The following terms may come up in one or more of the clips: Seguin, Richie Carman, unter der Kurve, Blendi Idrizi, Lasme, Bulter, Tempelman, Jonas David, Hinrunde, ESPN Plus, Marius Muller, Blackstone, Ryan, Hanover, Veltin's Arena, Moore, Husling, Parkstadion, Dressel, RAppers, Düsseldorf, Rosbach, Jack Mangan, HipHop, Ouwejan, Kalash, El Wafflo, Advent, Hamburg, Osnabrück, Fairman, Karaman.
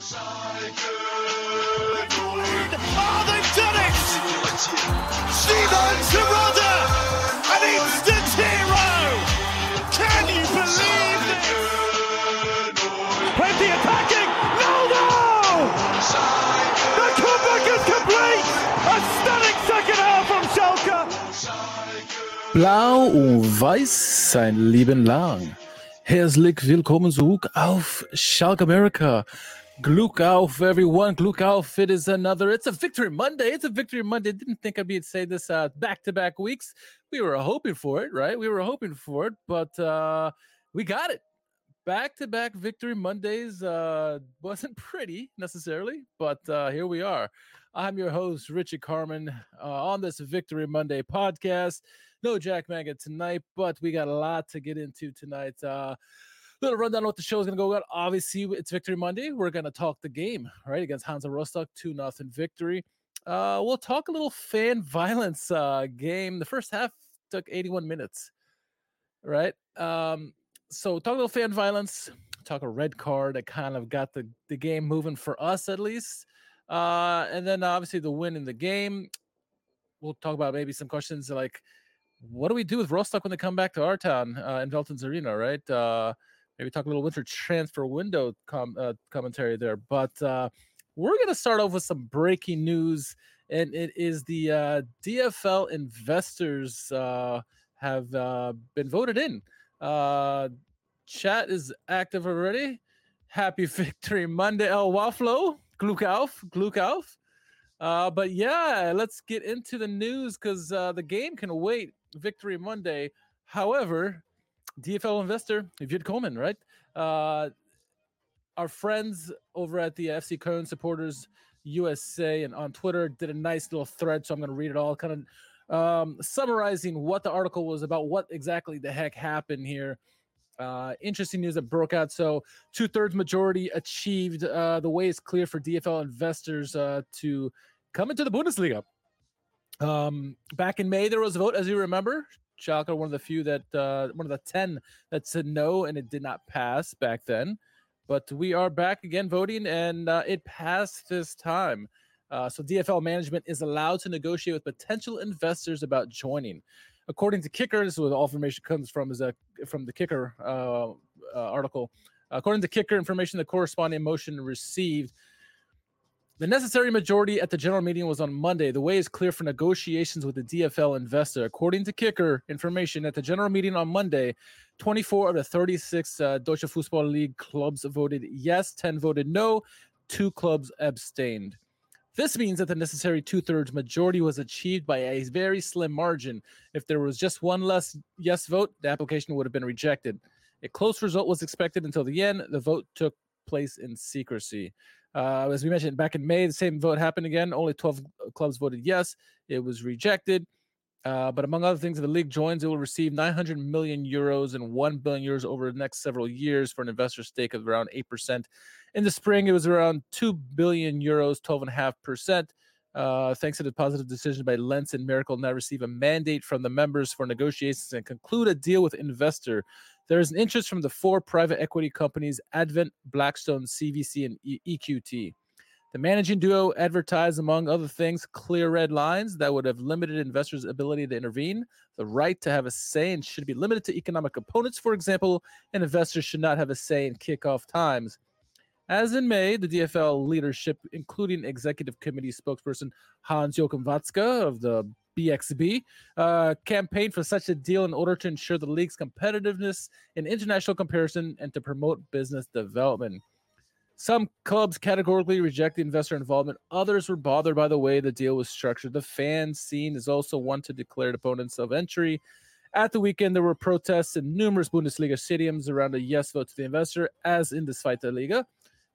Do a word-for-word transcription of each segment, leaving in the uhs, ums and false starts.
Oh, they've done it! Simon Terodde, an instant hero! Can you believe this? Plenty attacking! Naldo! The comeback is complete! A stunning second half from Schalke! Blau und Weiß sein Leben lang. Herzlich willkommen zurück auf Schalke America. Glück auf, everyone. Glück auf. It is another. It's a victory Monday. It's a victory Monday. Didn't think I'd be say this uh, back-to-back weeks. We were hoping for it, right? We were hoping for it, but uh, we got it. Back-to-back victory Mondays uh, wasn't pretty necessarily, but uh, here we are. I'm your host, Richie Carman, uh, on this Victory Monday podcast. No Jack Maggot tonight, but we got a lot to get into tonight. Uh, little rundown of what the show is going to go about. Obviously, it's Victory Monday. We're going to talk the game, right, against Hansa Rostock, two nothing victory. Uh, we'll talk a little fan violence uh, game. The first half took eighty-one minutes, right? Um, so talk a little fan violence, talk a red card that kind of got the, the game moving for us at least. Uh, and then, obviously, the win in the game. We'll talk about maybe some questions like, what do we do with Rostock when they come back to our town uh, in Veltin's Arena, right? Uh, maybe talk a little winter transfer window com- uh, commentary there. But uh, we're going to start off with some breaking news, and it is the uh, D F L investors uh, have uh, been voted in. Uh, chat is active already. Happy Victory Monday, El Waflo. Glück auf, Glück auf. Uh, but, yeah, let's get into the news because uh, the game can wait. Victory Monday. However, D F L investor, Viet Coleman, right? Uh, our friends over at the F C Köln Supporters U S A and on Twitter did a nice little thread, so I'm going to read it all, kind of um, summarizing what the article was about, what exactly the heck happened here. Uh, interesting news that broke out. So two-thirds majority achieved. Uh, the way is clear for D F L investors uh, to come into the Bundesliga. Um, back in May, there was a vote, as you remember. Schalke, one of the few that, uh, one of the ten that said no, and it did not pass back then. But we are back again voting, and uh, it passed this time. Uh, so D F L management is allowed to negotiate with potential investors about joining. According to Kicker, this is where all information comes from, is a, from the Kicker uh, uh, article. According to Kicker information, the corresponding motion received. The necessary majority at the general meeting was on Monday. The way is clear for negotiations with the D F L investor. According to Kicker information, at the general meeting on Monday, twenty-four of the thirty-six uh, Deutsche Fußball League clubs voted yes, ten voted no, two clubs abstained. This means that the necessary two-thirds majority was achieved by a very slim margin. If there was just one less yes vote, the application would have been rejected. A close result was expected until the end. The vote took place in secrecy. Uh, as we mentioned, back in May, the same vote happened again. Only twelve clubs voted yes. It was rejected. Uh, but among other things, if the league joins, it will receive nine hundred million euros and one billion euros over the next several years for an investor stake of around eight percent. In the spring, it was around two billion euros, twelve point five percent. Uh, thanks to the positive decision by Lentz and Miracle, now receive a mandate from the members for negotiations and conclude a deal with investor. There is an interest from the four private equity companies, Advent, Blackstone, C V C, and e- EQT. The managing duo advertised, among other things, clear red lines that would have limited investors' ability to intervene. The right to have a say and should be limited to economic components, for example, and investors should not have a say in kickoff times. As in May, the D F L leadership, including executive committee spokesperson Hans-Joachim Watzke of the B X B, uh, campaigned for such a deal in order to ensure the league's competitiveness in international comparison and to promote business development. Some clubs categorically rejected investor involvement. Others were bothered by the way the deal was structured. The fan scene is also one to declare opponents of entry. At the weekend, there were protests in numerous Bundesliga stadiums around a yes vote to the investor, as in the Zweite Liga.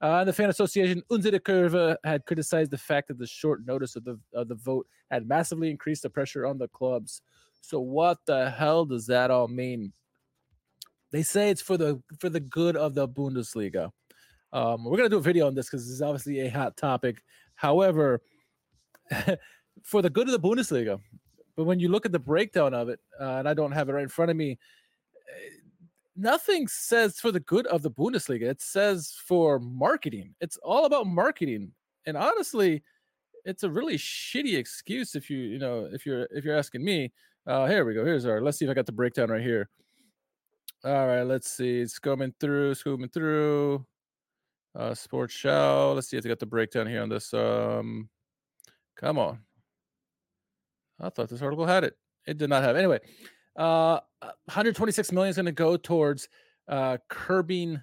Uh, and the fan association Unter der Kurve had criticized the fact that the short notice of the of the vote had massively increased the pressure on the clubs. So what the hell does that all mean? They say it's for the for the good of the Bundesliga. Um, we're gonna do a video on this because this is obviously a hot topic. However, for the good of the Bundesliga. But when you look at the breakdown of it, uh, and I don't have it right in front of me, nothing says for the good of the Bundesliga. It says for marketing. It's all about marketing. And honestly, it's a really shitty excuse if you, you know, if you're if you're asking me. Uh, here we go. Here's our. Let's see if I got the breakdown right here. All right, let's see. It's coming through, scooming through. Uh, Sports Show. Let's see if they got the breakdown here on this. Um, come on. I thought this article had it. It did not have it. Anyway, uh, one hundred twenty-six million dollars is going to go towards uh, curbing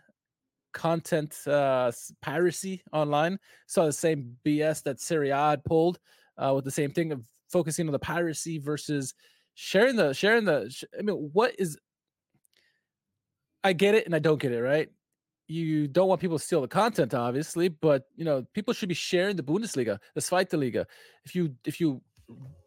content uh, piracy online. Saw the same B S that Serie A had pulled uh, with the same thing of focusing on the piracy versus sharing the sharing the. Sh- I mean, what is? I get it and I don't get it, right? You don't want people to steal the content, obviously, but you know people should be sharing the Bundesliga, the Zweite Liga. If you if you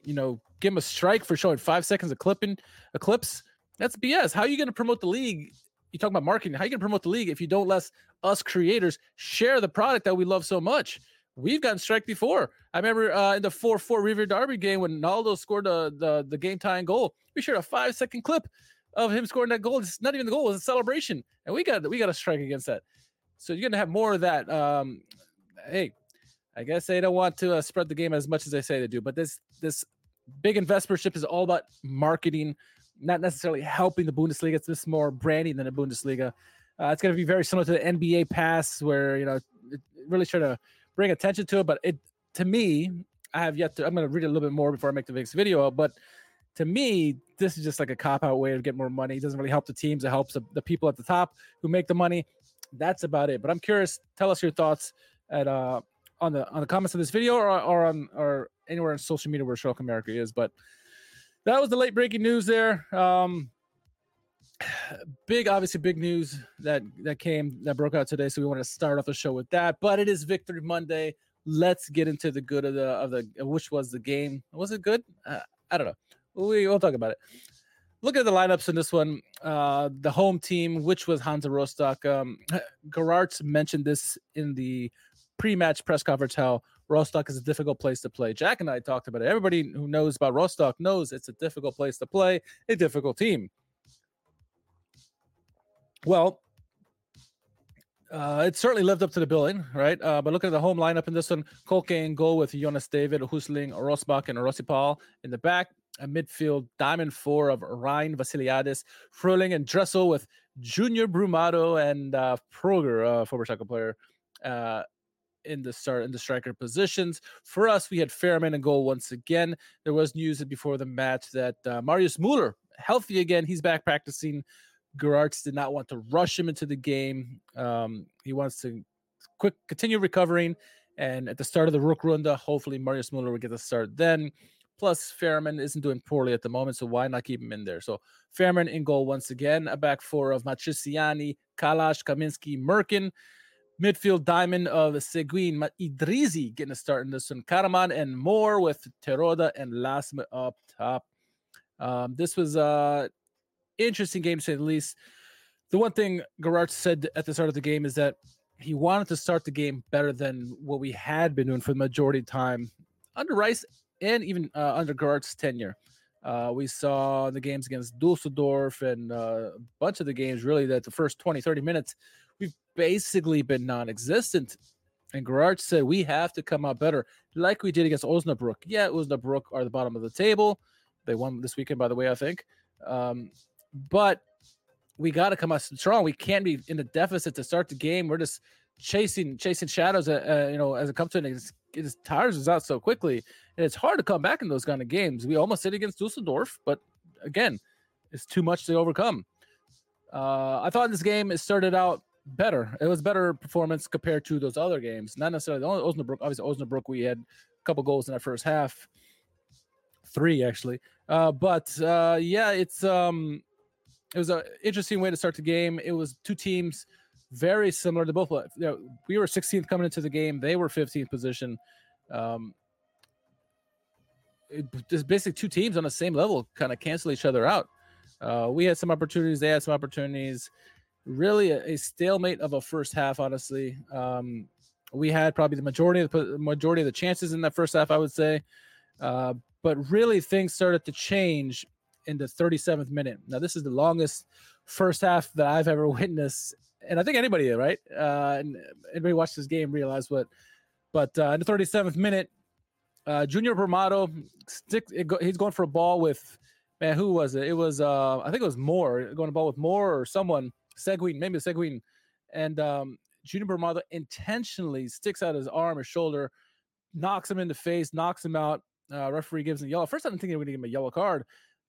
you know give them a strike for showing five seconds of clipping a clips, that's B S. How are you going to promote the league? You talk about marketing. How are you going to promote the league if you don't let us creators share the product that we love so much? We've gotten strike before. I remember uh, in the four four River Derby game when Naldo scored the the, the game tying goal. We shared a five second clip of him scoring that goal. It's not even the goal; it was a celebration, and we got we got a strike against that. So you're gonna have more of that. Um, hey, I guess they don't want to uh, spread the game as much as they say they do, but this this big investorship is all about marketing, not necessarily helping the Bundesliga. It's just more branding than the Bundesliga. Uh, it's gonna be very similar to the N B A pass, where you know it really trying to bring attention to it. But it to me, I have yet to. I'm gonna read a little bit more before I make the next video, but. To me, this is just like a cop-out way to get more money. It doesn't really help the teams. It helps the, the people at the top who make the money. That's about it. But I'm curious. Tell us your thoughts at uh, on the on the comments of this video or, or on or anywhere on social media where Schalke America is. But that was the late breaking news there. Um, big, obviously, big news that that came that broke out today. So we want to start off the show with that. But it is Victory Monday. Let's get into the good of the of the which was the game. Was it good? Uh, I don't know. We, we'll talk about it. Look at the lineups in this one. Uh, the home team, which was Hansa Rostock. Um, Geraerts mentioned this in the pre-match press conference, how Rostock is a difficult place to play. Jack and I talked about it. Everybody who knows about Rostock knows it's a difficult place to play, a difficult team. Well, uh, it certainly lived up to the billing, right? Uh, but look at the home lineup in this one. Kolke in goal with Jonas David, Husling, Rosbach, and Rossipal in the back. A midfield diamond four of Ryan Vasiliadis, Fröhling, and Dressel with Junior Brumado and uh, Proger, a uh, former Schalke player, uh, in the start in the striker positions. For us, we had Fairman in goal once again. There was news before the match that uh, Marius Muller, healthy again, he's back practicing. Geraerts did not want to rush him into the game. Um, he wants to quick continue recovering, and at the start of the Rückrunde, hopefully Marius Muller will get the start then. Plus, Fairman isn't doing poorly at the moment, so why not keep him in there? So, Fairman in goal once again. A back four of Matriciani, Kalash, Kaminski, Merkin. Midfield diamond of Seguin, Idrizi getting a start in this one. Karaman and Moore with Terodde and Lasme up top. Um, this was an interesting game, to say the least. The one thing Geraerts said at the start of the game is that he wanted to start the game better than what we had been doing for the majority of time. Under Rice... And even uh, under Geraerts' tenure, uh, we saw the games against Düsseldorf and uh, a bunch of the games, really, that the first twenty, thirty minutes, we've basically been non-existent. And Geraerts said, we have to come out better, like we did against Osnabrück. Yeah, Osnabrück are the bottom of the table. They won this weekend, by the way, I think. Um, but we got to come out strong. We can't be in the deficit to start the game. We're just chasing chasing shadows, uh, uh, you know, as it comes to an it just tires us out so quickly, and it's hard to come back in those kind of games. We almost did against Düsseldorf, but again, it's too much to overcome. Uh, I thought this game it started out better. It was better performance compared to those other games. Not necessarily the only Osnabrück. Obviously, Osnabrück, we had a couple goals in that first half, three actually. Uh, but uh, yeah, it's um, it was an interesting way to start the game. It was two teams. Very similar to both. You know, we were sixteenth coming into the game. They were fifteenth position. Um, it, just basically two teams on the same level kind of cancel each other out. Uh, we had some opportunities. They had some opportunities. Really a, a stalemate of a first half, honestly. Um, we had probably the majority of the, majority of the chances in that first half, I would say. Uh, but really things started to change in the thirty-seventh minute. Now, this is the longest first half that I've ever witnessed. And I think anybody, right? Uh, and anybody watched this game realized what. But uh, in the thirty-seventh minute, uh, Junior Brumado, stick, it go, he's going for a ball with, man, who was it? It was, uh, I think it was Moore, going to ball with Moore or someone, Seguin, maybe Seguin. And um, Junior Brumado intentionally sticks out his arm or shoulder, knocks him in the face, knocks him out. Uh, referee gives him a yellow. First, I didn't think they were going to give him a yellow card.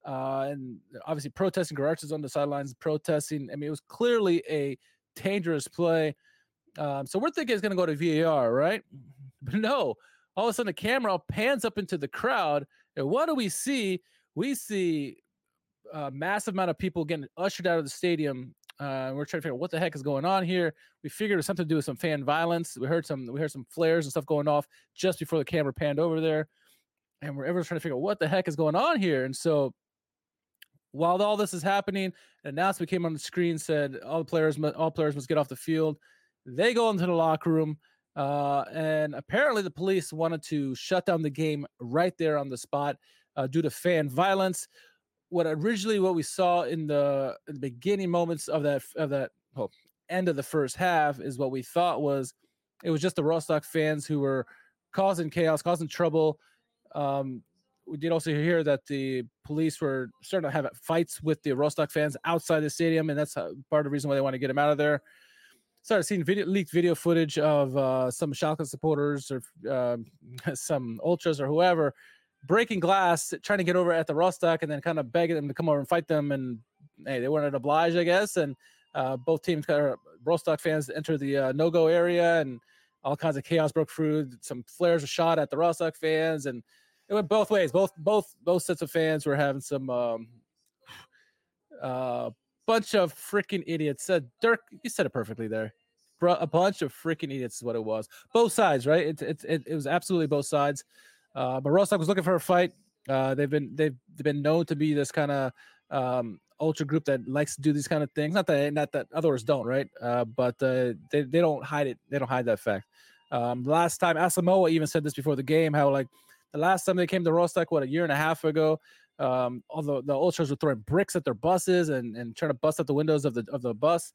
Uh, and obviously protesting, Geraerts is on the sidelines protesting. I mean, it was clearly a dangerous play. Um, so we're thinking it's going to go to V A R, right? But no. All of a sudden, the camera pans up into the crowd. And what do we see? We see a massive amount of people getting ushered out of the stadium. Uh, we're trying to figure out what the heck is going on here. We figured it was something to do with some fan violence. We heard some, we heard some flares and stuff going off just before the camera panned over there. And we're everyone's trying to figure out what the heck is going on here. And so while all this is happening, an announcement came on the screen, said all the players, all players must get off the field. They go into the locker room. Uh, and apparently the police wanted to shut down the game right there on the spot uh, due to fan violence. What originally what we saw in the, in the beginning moments of that of that oh, end of the first half is what we thought was it was just the Rostock fans who were causing chaos, causing trouble. Um, we did also hear that the police were starting to have fights with the Rostock fans outside the stadium, and that's how, part of the reason why they want to get them out of there. Started seeing video, leaked video footage of uh, some Schalke supporters or uh, some ultras or whoever breaking glass, trying to get over at the Rostock, and then kind of begging them to come over and fight them. And hey, they weren't obliged, I guess. And uh, both teams, Rostock fans, entered the uh, no-go area, and all kinds of chaos broke through. Some flares were shot at the Rostock fans, and it went both ways. Both both both sets of fans were having some um, uh, bunch of freaking idiots. Uh, Dirk, you said it perfectly there. A bunch of freaking idiots is what it was. Both sides, right? It it it, it was absolutely both sides. Uh, but Rostock was looking for a fight. Uh, they've been they've been known to be this kind of um, ultra group that likes to do these kind of things. Not that not that others don't, right? Uh, but uh, they they don't hide it. They don't hide that fact. Um, last time Asamoah even said this before the game. How like. The last time they came to Rostock, what, a year and a half ago, um, all the, the ultras were throwing bricks at their buses and, and trying to bust out the windows of the of the bus.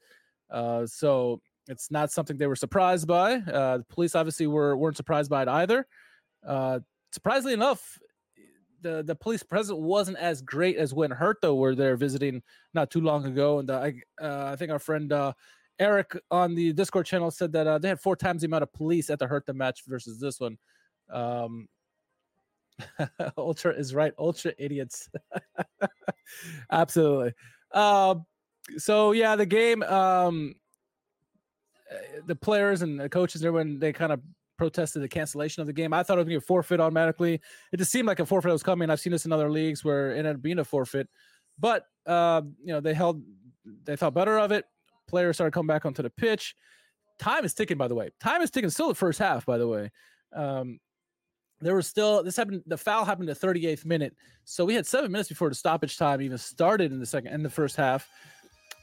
Uh, so it's not something they were surprised by. Uh, the police obviously were, weren't surprised by it either. Uh, surprisingly enough, the, the police presence wasn't as great as when Hertha were there visiting not too long ago. And I uh, I think our friend uh, Eric on the Discord channel said that uh, they had four times the amount of police at the Hertha match versus this one. Um Ultra is right. Ultra idiots. Absolutely. Uh, so, yeah, the game, um, the players and the coaches, everyone, they kind of protested the cancellation of the game. I thought it was going to be a forfeit automatically. It just seemed like a forfeit was coming. I've seen this in other leagues where it ended up being a forfeit. But, uh, you know, they held, they thought better of it. Players started coming back onto the pitch. Time is ticking, by the way. Time is ticking. Still the first half, by the way. Um, There was still this happened. The foul happened in the thirty-eighth minute, so we had seven minutes before the stoppage time even started in the second and the first half.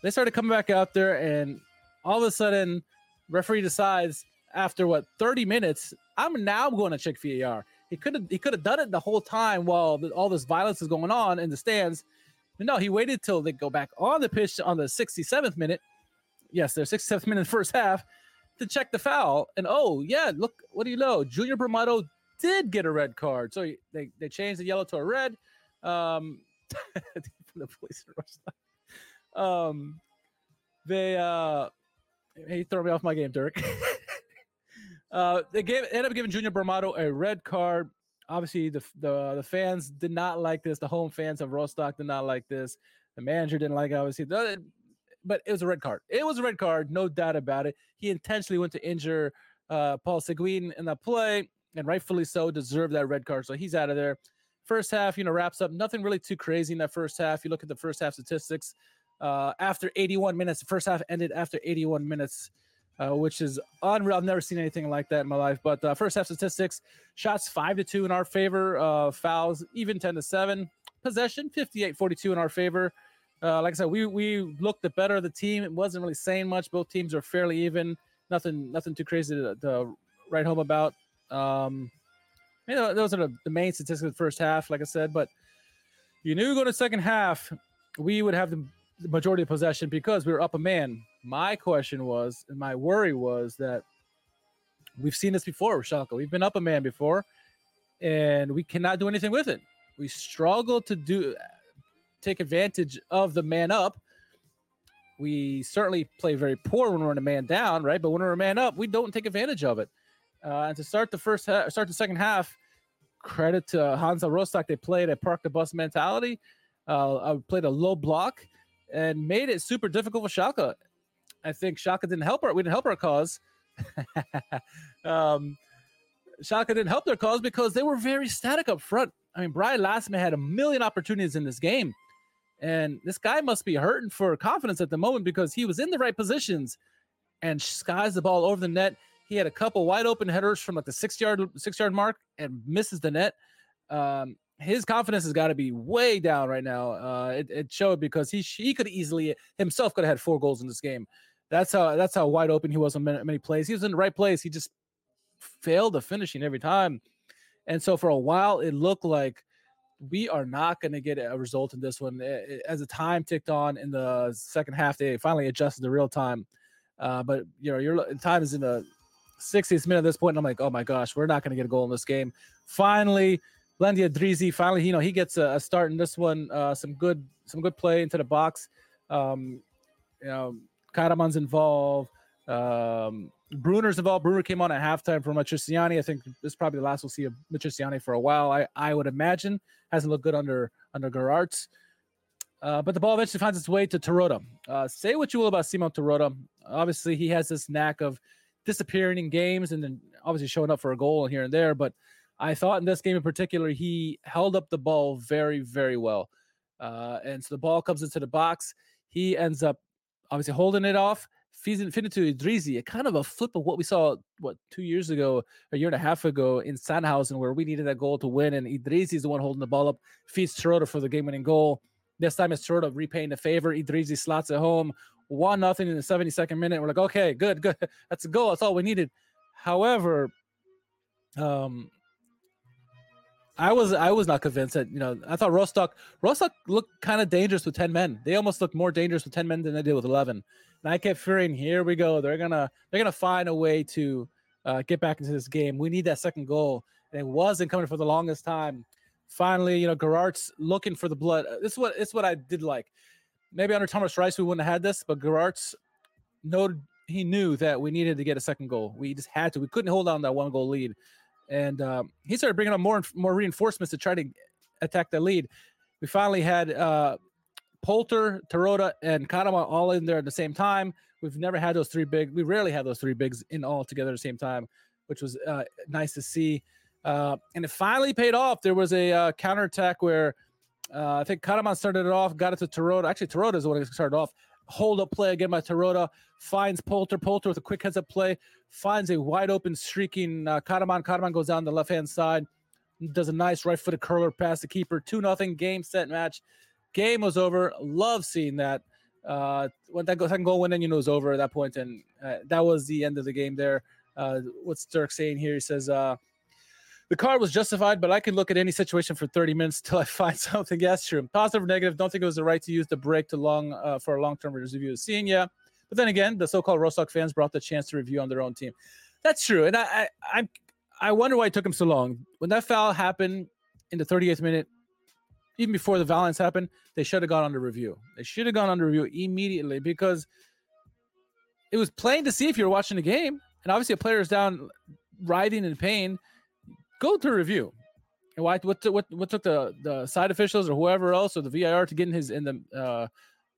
They started coming back out there, and all of a sudden, referee decides after what thirty minutes, I'm now going to check V A R. He could have he could have done it the whole time while all this violence is going on in the stands. But no, he waited till they go back on the pitch on the sixty-seventh minute. Yes, their sixty-seventh minute in the first half to check the foul. And oh yeah, look, what do you know, Junior Brumado did get a red card, so they, they changed the yellow to a red. Um, the police um, they uh, he threw me off my game, Dirk. uh, they gave ended up giving Junior Brumado a red card. Obviously, the, the the fans did not like this. The home fans of Rostock did not like this. The manager didn't like it, obviously, but it was a red card. It was a red card, no doubt about it. He intentionally went to injure uh, Paul Seguin in that play. And rightfully so, deserved that red card. So he's out of there. First half, you know, wraps up. Nothing really too crazy in that first half. You look at the first half statistics. Uh, after eighty-one minutes, the first half ended after eighty-one minutes, uh, which is unreal. I've never seen anything like that in my life. But uh, first half statistics, shots five to two in our favor. Uh, fouls, even ten to seven. Possession, fifty-eight forty-two in our favor. Uh, like I said, we we looked the better of the team. It wasn't really saying much. Both teams are fairly even. Nothing, nothing too crazy to, to write home about. Um, you know, those are the, the main statistics of the first half, like I said, but You knew going to second half, we would have the majority of possession because we were up a man. My question was, and my worry was that we've seen this before with Schalke. We've been up a man before, and we cannot do anything with it. We struggle to do take advantage of the man up. We certainly play very poor when we're in a man down, right? But when we're a man up, we don't take advantage of it. Uh, and to start the first, ha- start the second half, credit to Hansa Rostock. They played a park the bus mentality. Uh, I played a low block and made it super difficult for Schalke. I think Schalke didn't help her. We didn't help our cause. um, Schalke didn't help their cause because they were very static up front. I mean, Brian Lasme had a million opportunities in this game. And this guy must be hurting for confidence at the moment because he was in the right positions and skies the ball over the net. He had a couple wide open headers from like the six yard, six yard mark and misses the net. Um, his confidence has got to be way down right now. Uh, it, it showed because he, he could easily himself could have had four goals in this game. That's how, that's how wide open he was on many, many plays. He was in the right place. He just failed the finishing every time. And so for a while, it looked like we are not going to get a result in this one. As the time ticked on in the second half, they finally adjusted to real time. Uh, but, you know, your time is in the sixtieth minute at this point, and I'm like, oh, my gosh, we're not going to get a goal in this game. Finally, Blendi Idrizi, finally, you know, he gets a, a start in this one. Uh, some good some good play into the box. Um, you know, Karaman's involved. Um, Brunner's involved. Brunner came on at halftime for Matriciani. I think this is probably the last we'll see of Matriciani for a while. I, I would imagine hasn't looked good under under Geraerts. Uh, but the ball eventually finds its way to Terodde. Uh, say what you will about Simon Terodde. Obviously, he has this knack of disappearing in games and then obviously showing up for a goal here and there. But I thought in this game in particular, he held up the ball very, very well. Uh, and so the ball comes into the box. He ends up obviously holding it off. Feeds it to Idrizi, a kind of a flip of what we saw, what, two years ago, a year and a half ago in Sandhausen, where we needed that goal to win, and Idrizi is the one holding the ball up, feeds Terodde for the game-winning goal. This time it's Terodde repaying the favor. Idrizi slots it home, one nothing in the seventy-second minute. We're like, okay, good, good. That's a goal. That's all we needed. However, um, I was I was not convinced that, you know, I thought Rostock, Rostock looked kind of dangerous with ten men. They almost looked more dangerous with ten men than they did with eleven. And I kept fearing, here we go. They're gonna they're gonna find a way to uh, get back into this game. We need that second goal, and it wasn't coming for the longest time. Finally, you know, Geraerts looking for the blood. This is what it's what I did like. Maybe under Thomas Reis we wouldn't have had this, but Geraerts noted he knew that we needed to get a second goal. We just had to. We couldn't hold on that one goal lead, and um, he started bringing up more and more reinforcements to try to attack that lead. We finally had. Uh, Poulter, Terodde, and Karaman all in there at the same time. We've never had those three big. We rarely had those three bigs in all together at the same time, which was uh, nice to see. Uh, and it finally paid off. There was a uh, counterattack where uh, I think Karaman started it off, got it to Terodde. Actually, Terodde is the one that started off. Hold up play again by Terodde. Finds Poulter. Poulter with a quick heads up play. Finds a wide open streaking uh, Karaman. Karaman goes down the left hand side. Does a nice right footed curler past the keeper. two nothing game, set, match. Game was over. Love seeing that. Uh, when that second goal went in, you know, it was over at that point, and uh, that was the end of the game there. Uh, what's Dirk saying here? He says, uh, the card was justified, but I could look at any situation for thirty minutes till I find something. Yes, true. Positive or negative, don't think it was the right to use the break to long uh, for a long-term review of seeing ya. But then again, the so-called Rostock fans brought the chance to review on their own team. That's true, and I, I, I'm, I wonder why it took him so long. When that foul happened in the thirty-eighth minute, even before the violence happened, they should have gone under review. They should have gone under review immediately because it was plain to see if you were watching the game. And obviously, a player is down, writhing in pain. Go to review. And why? What? What? What took the, the side officials or whoever else or the V A R to get in his in the uh,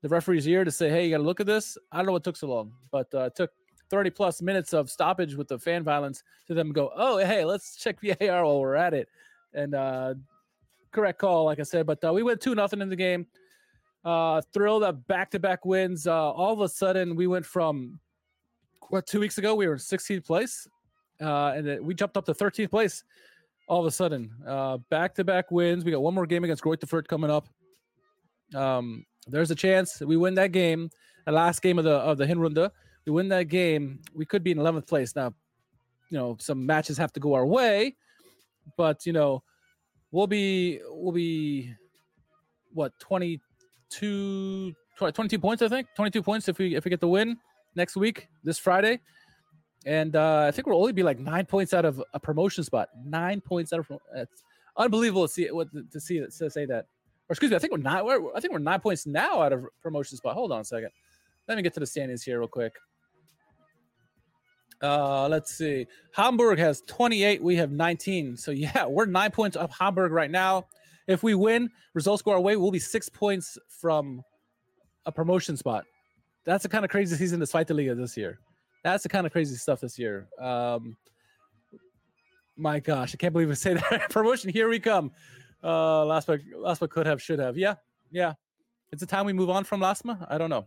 the referee's ear to say, "Hey, you got to look at this." I don't know what took so long, but uh, it took thirty plus minutes of stoppage with the fan violence to them go, "Oh, hey, let's check V A R while we're at it," and. Uh, Correct call, like I said, but uh, we went two nothing in the game. Uh, thrilled at back-to-back wins. Uh, all of a sudden, we went from, what, two weeks ago, we were in sixteenth place, uh, and it, we jumped up to thirteenth place all of a sudden. Uh, back-to-back wins. We got one more game against Greuther Fürth coming up. Um, there's a chance we win that game, the last game of the of the Hinrunde. We win that game. We could be in eleventh place. Now, you know, some matches have to go our way, but, you know, We'll be we'll be what, twenty-two, twenty-two points, I think. twenty-two points if we if we get the win next week, this Friday. And uh, I think we'll only be like nine points out of a promotion spot. Nine points out of it's unbelievable to see it. What to see it to say that, or excuse me, I think we're not. We're, I think we're nine points now out of promotion spot. Hold on a second. Let me get to the standings here real quick. Uh, let's see. Hamburg has twenty-eight. We have nineteen. So yeah, we're nine points up Hamburg right now. If we win, results go our way, we'll be six points from a promotion spot. That's the kind of crazy season the Zweite Liga this year. That's the kind of crazy stuff this year. Um, my gosh, I can't believe I say that. Promotion, here we come. Uh, Lasme, Lasme could have, should have. Yeah, yeah. It's the time we move on from Lasme. I don't know.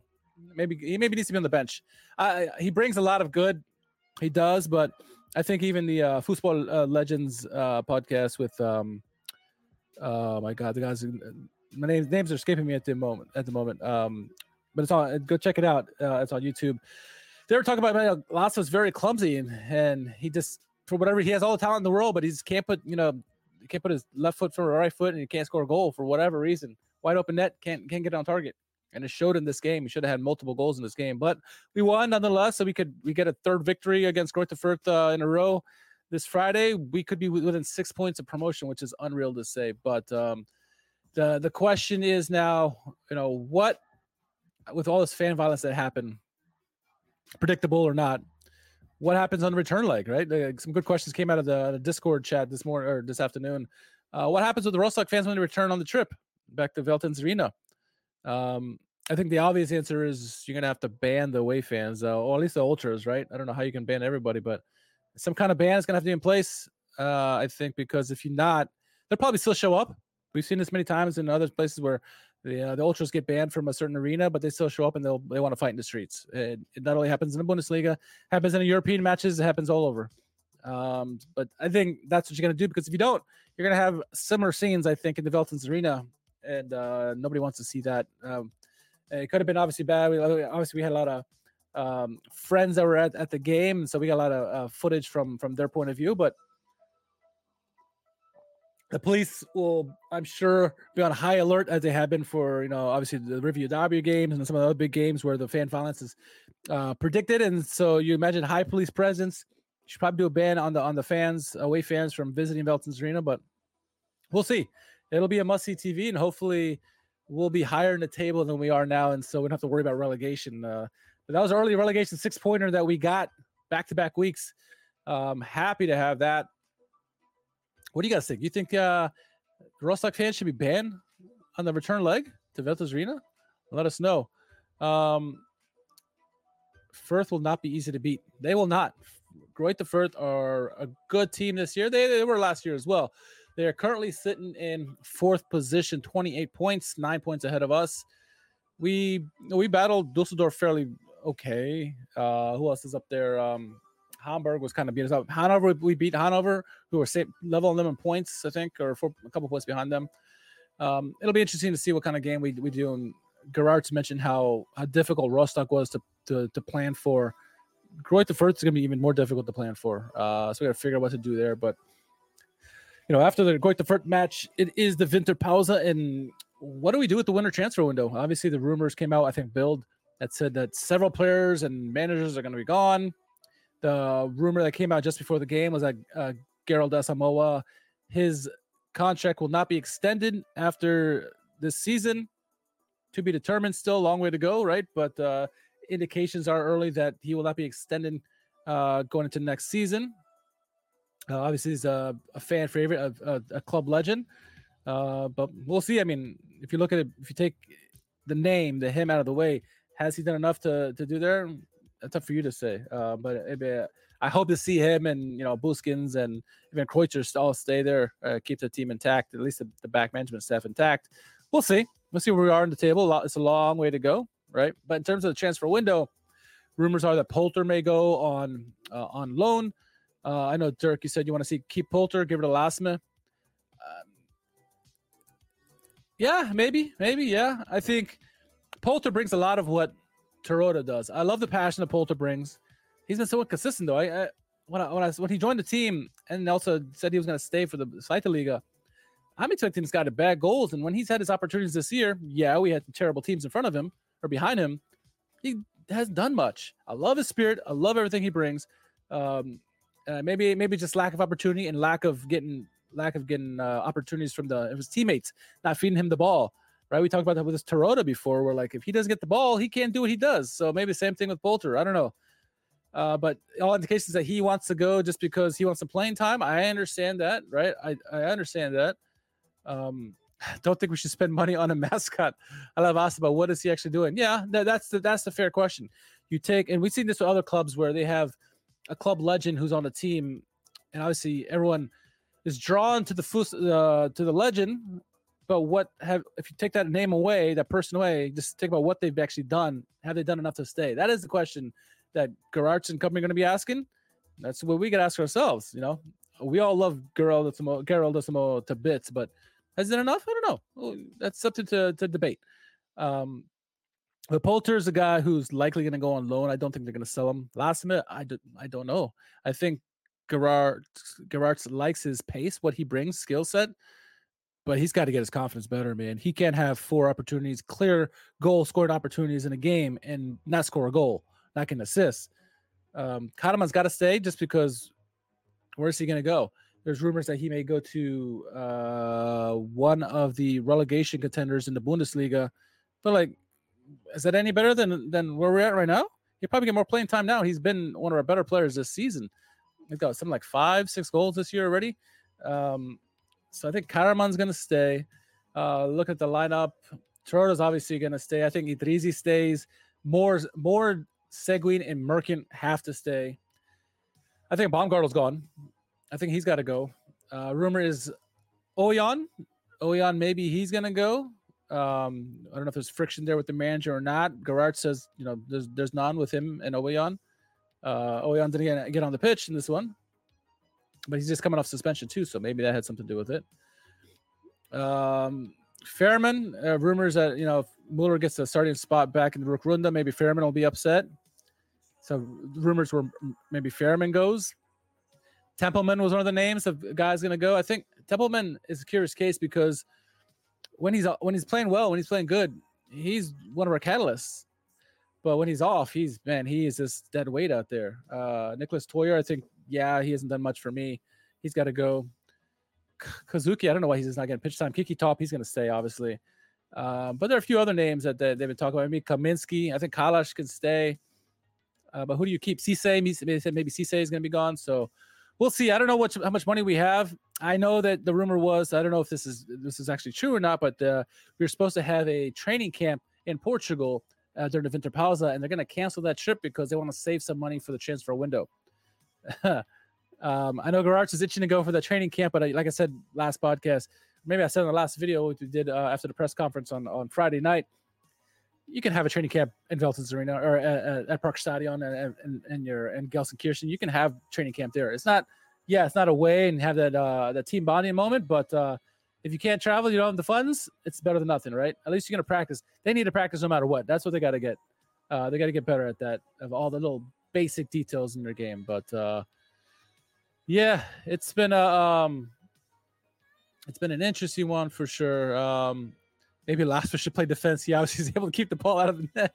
Maybe he maybe needs to be on the bench. I, he brings a lot of good. He does, but I think even the uh, Football uh, Legends uh, podcast with, um, oh my God, the guys. My name, names are escaping me at the moment. At the moment, um, but it's on. Go check it out. Uh, it's on YouTube. They were talking about man, Lasme's very clumsy, and, and he just, for whatever, he has all the talent in the world, but he just can't put, you know, can't put his left foot from the right foot, and he can't score a goal for whatever reason. Wide open net, can't can't get on target, and it showed in this game. He should have had multiple goals in this game, but we won nonetheless. So we could we get a third victory against Greuther Fürth uh, in a row this Friday. We could be within six points of promotion, which is unreal to say. But um, the the question is now, you know, what with all this fan violence that happened. Predictable or not, what happens on the return leg, right? Like, some good questions came out of the, the Discord chat this morning or this afternoon. Uh, what happens with the Rostock fans when they return on the trip back to Veltin's Arena? Um, I think the obvious answer is you're going to have to ban the away fans, uh, or at least the ultras, right? I don't know how you can ban everybody, but some kind of ban is going to have to be in place, uh, I think, because if you're not, they'll probably still show up. We've seen this many times in other places where the uh, the ultras get banned from a certain arena, but they still show up and they'll they want to fight in the streets. It, it not only happens in the Bundesliga, happens in the European matches, it happens all over. Um, but I think that's what you're gonna do, because if you don't, you're gonna have similar scenes, I think, in the Veltin's Arena, and uh, nobody wants to see that. Um, it could have been obviously bad. We, obviously, we had a lot of um, friends that were at, at the game, so we got a lot of uh, footage from from their point of view, but. The police will, I'm sure, be on high alert as they have been for, you know, obviously the Review W games and some of the other big games where the fan violence is uh, predicted. And so you imagine high police presence. You should probably do a ban on the on the fans, away fans from visiting Veltin's Arena, but we'll see. It'll be a must-see T V, and hopefully we'll be higher in the table than we are now, and so we don't have to worry about relegation. Uh, but that was our early relegation six-pointer that we got back-to-back weeks. Um, happy to have that. What do you guys think? You think uh, Rostock fans should be banned on the return leg to Veltin's Arena? Let us know. Um, Fürth will not be easy to beat. They will not. Greuther Fürth are a good team this year. They, they were last year as well. They are currently sitting in fourth position, twenty-eight points, nine points ahead of us. We we battled Düsseldorf fairly okay. Uh, who else is up there? Um, Hamburg was kind of beat us up. Hanover, we beat Hanover, who were same level on them in points, I think, or four, a couple points behind them. Um, it'll be interesting to see what kind of game we, we do. And Geraerts mentioned how, how difficult Rostock was to to, to plan for. Greuther Fürth is going to be even more difficult to plan for. Uh, so we got to figure out what to do there. But, you know, after the Greuther Fürth match, it is the Winterpause. And what do we do with the winter transfer window? Obviously, the rumors came out, I think, Bild, that said that several players and managers are going to be gone. The rumor that came out just before the game was that uh, Gerald Asamoah, his contract will not be extended after this season. To be determined still, a long way to go, right? But uh, indications are early that he will not be extended uh, going into next season. Uh, obviously, he's a, a fan favorite, a, a, a club legend. Uh, but we'll see. I mean, if you look at it, if you take the name, the him out of the way, has he done enough to, to do there? That's tough for you to say, uh, but it, uh, I hope to see him and, you know, Buskins and even Kreutzer all stay there, uh, keep the team intact, at least the, the back management staff intact. We'll see. We'll see where we are on the table. It's a long way to go, right? But in terms of the transfer window, rumors are that Poulter may go on uh, on loan. Uh, I know, Dirk, you said you want to see keep Poulter, give it to Lasme. Um, yeah, maybe, maybe, yeah. I think Poulter brings a lot of what Terodde does. I love the passion that Poulter brings. He's been so inconsistent, though. I, I when I, when I when he joined the team and also said he was going to stay for the Zweite Liga, I'm expecting this guy to bag goals. And when he's had his opportunities this year, yeah, we had some terrible teams in front of him or behind him. He hasn't done much. I love his spirit. I love everything he brings. Um, uh, maybe maybe just lack of opportunity and lack of getting lack of getting uh, opportunities from the his teammates, not feeding him the ball. Right? We talked about that with this Terodde before, where like if he doesn't get the ball, he can't do what he does. So maybe the same thing with Bulter. I don't know. Uh, but all indications that he wants to go just because he wants some playing time. I understand that, right? I, I understand that. Um, don't think we should spend money on a mascot. I love Asamoah, but what is he actually doing? Yeah, no, that's the that's the fair question. You take, and we've seen this with other clubs where they have a club legend who's on a team, and obviously everyone is drawn to the uh, to the legend. But what have if you take that name away, that person away? Just think about what they've actually done. Have they done enough to stay? That is the question that Geraerts and company are going to be asking. That's what we could ask ourselves. You know, we all love Gerald Asamoah, Gerald Asamoah to bits, but has it enough? I don't know. That's something to, to debate. Um, but Poulter is a guy who's likely going to go on loan. I don't think they're going to sell him. Lasme, I, do, I don't know. I think Geraerts, Geraerts likes his pace, what he brings, skill set, but he's got to get his confidence better, man. He can't have four opportunities, clear goal scored opportunities in a game and not score a goal. Not going to assist. Um, Karaman's got to stay just because where's he going to go? There's rumors that he may go to uh, one of the relegation contenders in the Bundesliga. But, like, is that any better than, than where we're at right now? He'll probably get more playing time now. He's been one of our better players this season. He's got something like five, six goals this year already. Um, so I think Karaman's going to stay. Uh, look at the lineup. Terodde's obviously going to stay. I think Idrizi stays. Moore's, Moore... Seguin and Merkin have to stay. I think Baumgartel's gone. I think he's got to go. Uh, rumor is Ouwejan. Ouwejan, maybe he's going to go. Um, I don't know if there's friction there with the manager or not. Geraerts says, you know, there's there's none with him and Ouwejan. Uh, Ouwejan didn't get on the pitch in this one. But he's just coming off suspension too, so maybe that had something to do with it. Um... Fairman, uh, rumors that, you know, if Muller gets a starting spot back in the Rückrunde, maybe Fairman will be upset. So rumors were maybe Fairman goes. Tempelman was one of the names of guys going to go. I think Tempelman is a curious case because when he's when he's playing well, when he's playing good, he's one of our catalysts. But when he's off, he's man, he is just dead weight out there. Uh, Nicholas Toyer, I think, yeah, he hasn't done much for me. He's got to go. Kazuki, I don't know why he's not getting pitch time. Kiki Top, he's going to stay, obviously. Um, but there are a few other names that they, they've been talking about. I mean, Kaminski, I think Kalash can stay. Uh, but who do you keep? Cisse, maybe Cisse is going to be gone. So we'll see. I don't know what, how much money we have. I know that the rumor was, I don't know if this is this is actually true or not, but uh, we were supposed to have a training camp in Portugal uh, during the Winterpausa, and they're going to cancel that trip because they want to save some money for the transfer window. Um, I know Geraerts is itching to go for the training camp, but I, like I said last podcast, maybe I said in the last video we did uh, after the press conference on, on Friday night, you can have a training camp in Veltin's Arena or at, at Parkstadion and, and, and your and Gelsenkirchen. You can have training camp there. It's not, yeah, it's not away and have that uh, that team bonding moment, but uh, if you can't travel, you don't have the funds. It's better than nothing, right? At least you're gonna practice. They need to practice no matter what. That's what they got to get. Uh, they got to get better at that of all the little basic details in their game, but. Uh, Yeah, it's been a um, it's been an interesting one for sure. Um, maybe Lasme should play defense. He obviously is able to keep the ball out of the net.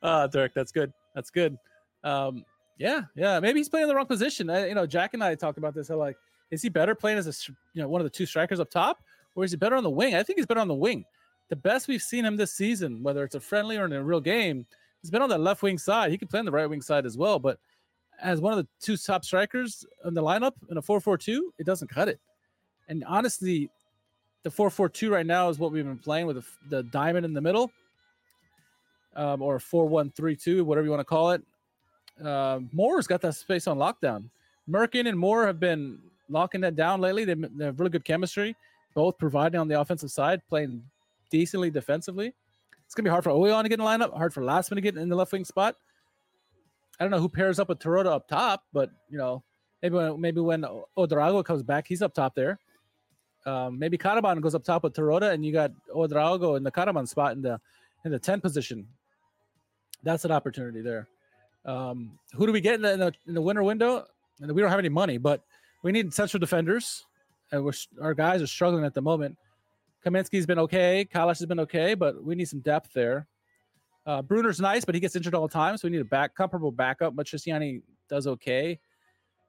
uh, Derek, that's good. That's good. Um, yeah, yeah. Maybe he's playing in the wrong position. I, you know, Jack and I talked about this. How like, is he better playing as a you know one of the two strikers up top, or is he better on the wing? I think he's better on the wing. The best we've seen him this season, whether it's a friendly or in a real game, he's been on that left wing side. He can play on the right wing side as well, but. As one of the two top strikers in the lineup in a four four two, it doesn't cut it. And honestly, the four four two right now is what we've been playing with the, the diamond in the middle, um, or four one three two, whatever you want to call it. Uh, Moore's got that space on lockdown. Merkin and Moore have been locking that down lately. They, they have really good chemistry, both providing on the offensive side, playing decently defensively. It's going to be hard for Ouwejan to get in the lineup, hard for Lasme to get in the left wing spot. I don't know who pairs up with Terodde up top, but you know, maybe when, maybe when Odrago comes back, he's up top there. Um, maybe Karaman goes up top with Terodde, and you got Odrago in the Karaman spot in the in the ten position. That's an opportunity there. Um, who do we get in the, in the in the winter window? And we don't have any money, but we need central defenders. and we're, our guys are struggling at the moment. Kaminsky's been okay. Kalash has been okay, but we need some depth there. Uh, Bruner's nice, but he gets injured all the time, so we need a back comparable backup. Matriciani does okay.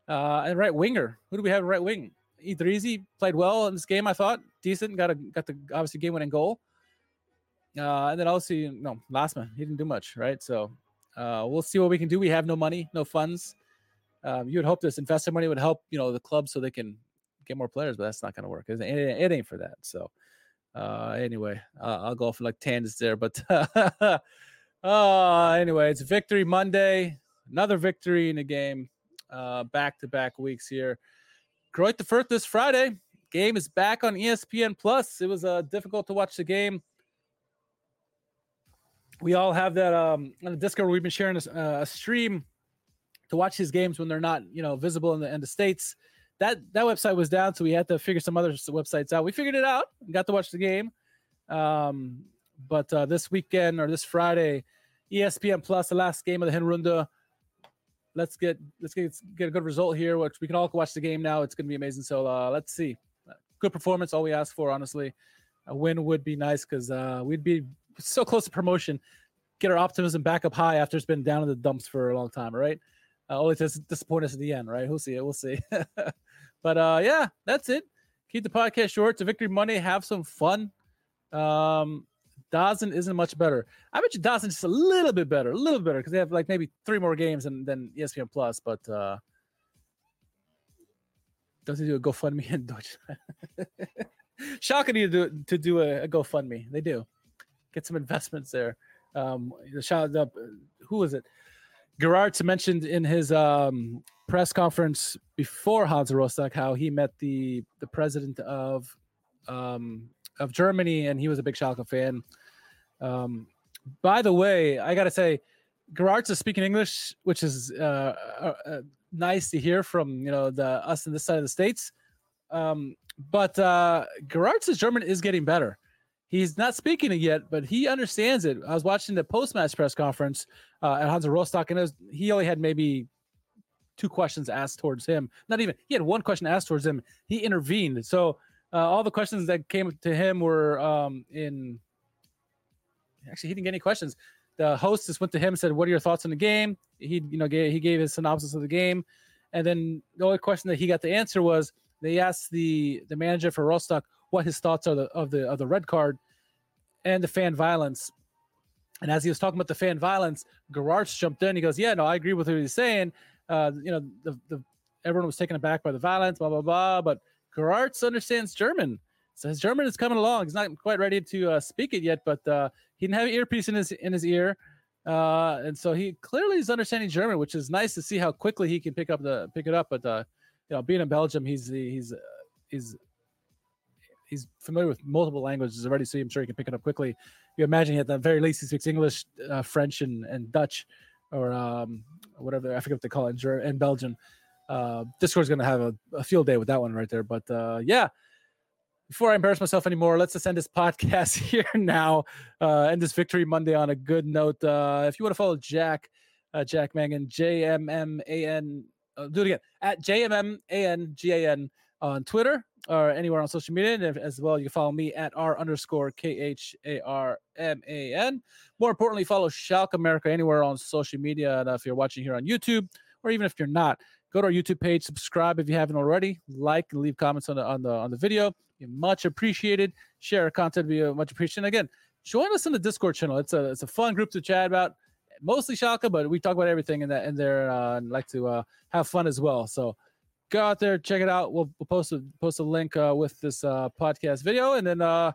Uh, and right winger. Who do we have right wing? Idrizi played well in this game, I thought. Decent. Got a, got the obviously game-winning goal. Uh, and then obviously, no, Lasme. He didn't do much, right? So uh, we'll see what we can do. We have no money, no funds. Um, you would hope this investor money would help, you know, the club so they can get more players, but that's not going to work. It, it, it ain't for that. So uh, anyway, uh, I'll go off like tangents there. But uh, anyway, it's victory Monday. Another victory in a game. Uh, back-to-back weeks here. Greuther Fürth this Friday. Game is back on E S P N Plus. It was uh, difficult to watch the game. We all have that um, on the Discord. We've been sharing a, uh, a stream to watch these games when they're not, you know, visible in the, in the States. That that website was down, so we had to figure some other websites out. We figured it out. We got to watch the game. Um, but uh, this weekend or this Friday, E S P N Plus, the last game of the Hinrunde. Let's get let's get get a good result here, which we can all watch the game now. It's going to be amazing. So uh, let's see. Good performance, all we ask for, honestly. A win would be nice because uh, we'd be so close to promotion. Get our optimism back up high after it's been down in the dumps for a long time, right? Uh, only to disappoint us at the end, right? We'll see it. We'll see. But, uh, yeah, that's it. Keep the podcast short. It's a victory Monday. Have some fun. Um, Dawson isn't much better. I bet you Dawson's just a little bit better, a little better, because they have like maybe three more games than, than E S P N Plus. But uh, doesn't do a GoFundMe in Deutschland. Schalke need to do, to do a, a GoFundMe. They do get some investments there. Um, the shout up. Who was it? Geraerts mentioned in his um, press conference before Hansa Rostock how he met the the president of um, of Germany, and he was a big Schalke fan. Um, by the way, I got to say, Geraerts is speaking English, which is uh, uh, uh, nice to hear from, you know, the us in this side of the States. Um, but uh, Geraerts' German is getting better. He's not speaking it yet, but he understands it. I was watching the post-match press conference uh, at Hansa Rostock, and it was, he only had maybe two questions asked towards him. Not even. He had one question asked towards him. He intervened. So uh, all the questions that came to him were um, in – actually, he didn't get any questions. The hostess went to him and said, what are your thoughts on the game? He you know, gave, he gave his synopsis of the game. And then the only question that he got to answer was they asked the, the manager for Rostock, what his thoughts are the, of the of the red card and the fan violence. And as he was talking about the fan violence, Geraerts jumped in. He goes, yeah, no, I agree with what he's saying. Uh, you know, the, the everyone was taken aback by the violence, blah, blah, blah. But Geraerts understands German. So his German is coming along. He's not quite ready to uh, speak it yet, but uh, he didn't have an earpiece in his, in his ear. Uh, and so he clearly is understanding German, which is nice to see how quickly he can pick up the pick it up. But, uh, you know, being in Belgium, he's he's uh, he's – he's familiar with multiple languages already, so I'm sure he can pick it up quickly. You imagine at the very least he speaks English, uh, French, and, and Dutch, or um, whatever. I forget what they call it in, in Belgium. Uh, Discord's going to have a, a field day with that one right there. But, uh, yeah, before I embarrass myself anymore, let's just end this podcast here now. Uh, end this Victory Monday on a good note. Uh, if you want to follow Jack, uh, Jack Mangan, J M M A N, uh, do it again, at J M M A N G A N on Twitter. Or anywhere on social media, and if, as well, you can follow me at r underscore k h a r m a n. More importantly, follow Schalke America anywhere on social media. And if you're watching here on YouTube, or even if you're not, go to our YouTube page, subscribe if you haven't already, like and leave comments on the on the on the video. You're much appreciated. Share our content, be much appreciated. Again, join us in the Discord channel. It's a it's a fun group to chat about, mostly Schalke, but we talk about everything in that in there, uh, and like to uh, have fun as well. So. Go out there, check it out. We'll, we'll post a post a link uh, with this uh, podcast video, and then uh,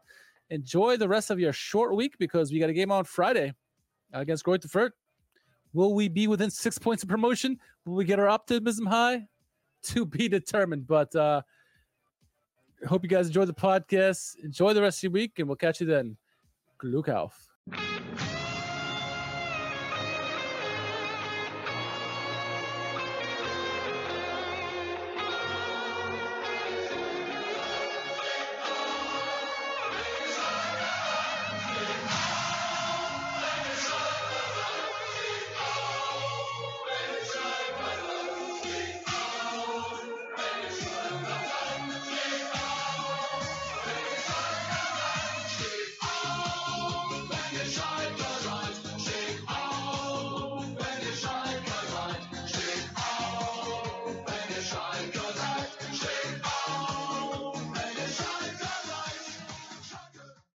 enjoy the rest of your short week because we got a game on Friday against Greuther Fürth. Will we be within six points of promotion? Will we get our optimism high? To be determined. But uh, I hope you guys enjoy the podcast. Enjoy the rest of your week, and we'll catch you then. Glück auf.